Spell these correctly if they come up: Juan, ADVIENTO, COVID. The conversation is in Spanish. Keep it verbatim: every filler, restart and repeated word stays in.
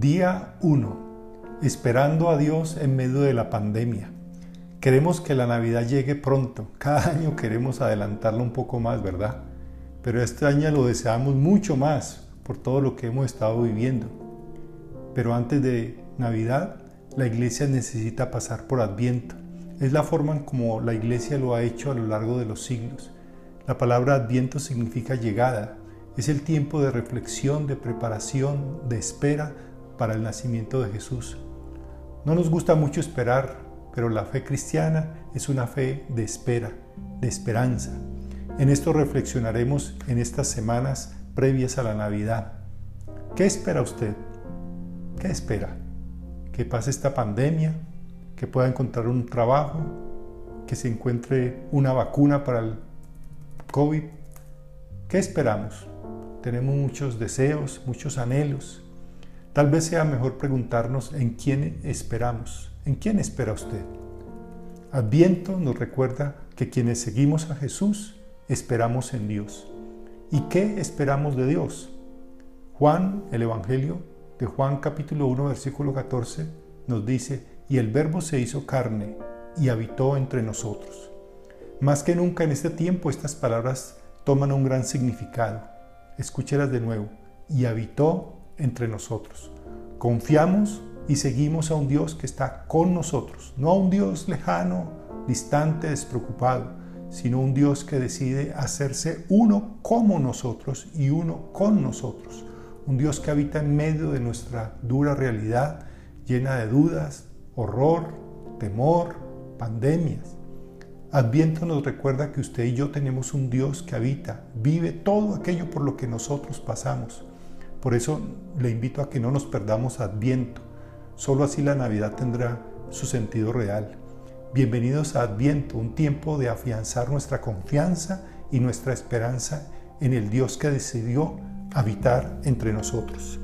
Día uno. Esperando a Dios en medio de la pandemia. Queremos que la Navidad llegue pronto. Cada año queremos adelantarlo un poco más, ¿verdad? Pero este año lo deseamos mucho más por todo lo que hemos estado viviendo. Pero antes de Navidad, la Iglesia necesita pasar por Adviento. Es la forma en como la Iglesia lo ha hecho a lo largo de los siglos. La palabra Adviento significa llegada. Es el tiempo de reflexión, de preparación, de espera para el nacimiento de Jesús. No nos gusta mucho esperar, pero la fe cristiana es una fe de espera, de esperanza. En esto reflexionaremos en estas semanas previas a la Navidad. ¿Qué espera usted? ¿Qué espera? ¿Que pase esta pandemia? ¿Que pueda encontrar un trabajo? ¿Que se encuentre una vacuna para el COVID? ¿Qué esperamos? Tenemos muchos deseos, muchos anhelos. Tal vez sea mejor preguntarnos en quién esperamos. ¿En quién espera usted? Adviento nos recuerda que quienes seguimos a Jesús esperamos en Dios. ¿Y qué esperamos de Dios? Juan, el Evangelio de Juan capítulo uno versículo catorce nos dice: y el Verbo se hizo carne y habitó entre nosotros. Más que nunca en este tiempo estas palabras toman un gran significado. Escúchelas de nuevo: y habitó entre nosotros. Confiamos y seguimos a un Dios que está con nosotros, no a un Dios lejano, distante, despreocupado, sino un Dios que decide hacerse uno como nosotros y uno con nosotros. Un Dios que habita en medio de nuestra dura realidad, llena de dudas, horror, temor, pandemias. Adviento nos recuerda que usted y yo tenemos un Dios que habita, vive todo aquello por lo que nosotros pasamos. Por eso le invito a que no nos perdamos Adviento. Solo así la Navidad tendrá su sentido real. Bienvenidos a Adviento, un tiempo de afianzar nuestra confianza y nuestra esperanza en el Dios que decidió habitar entre nosotros.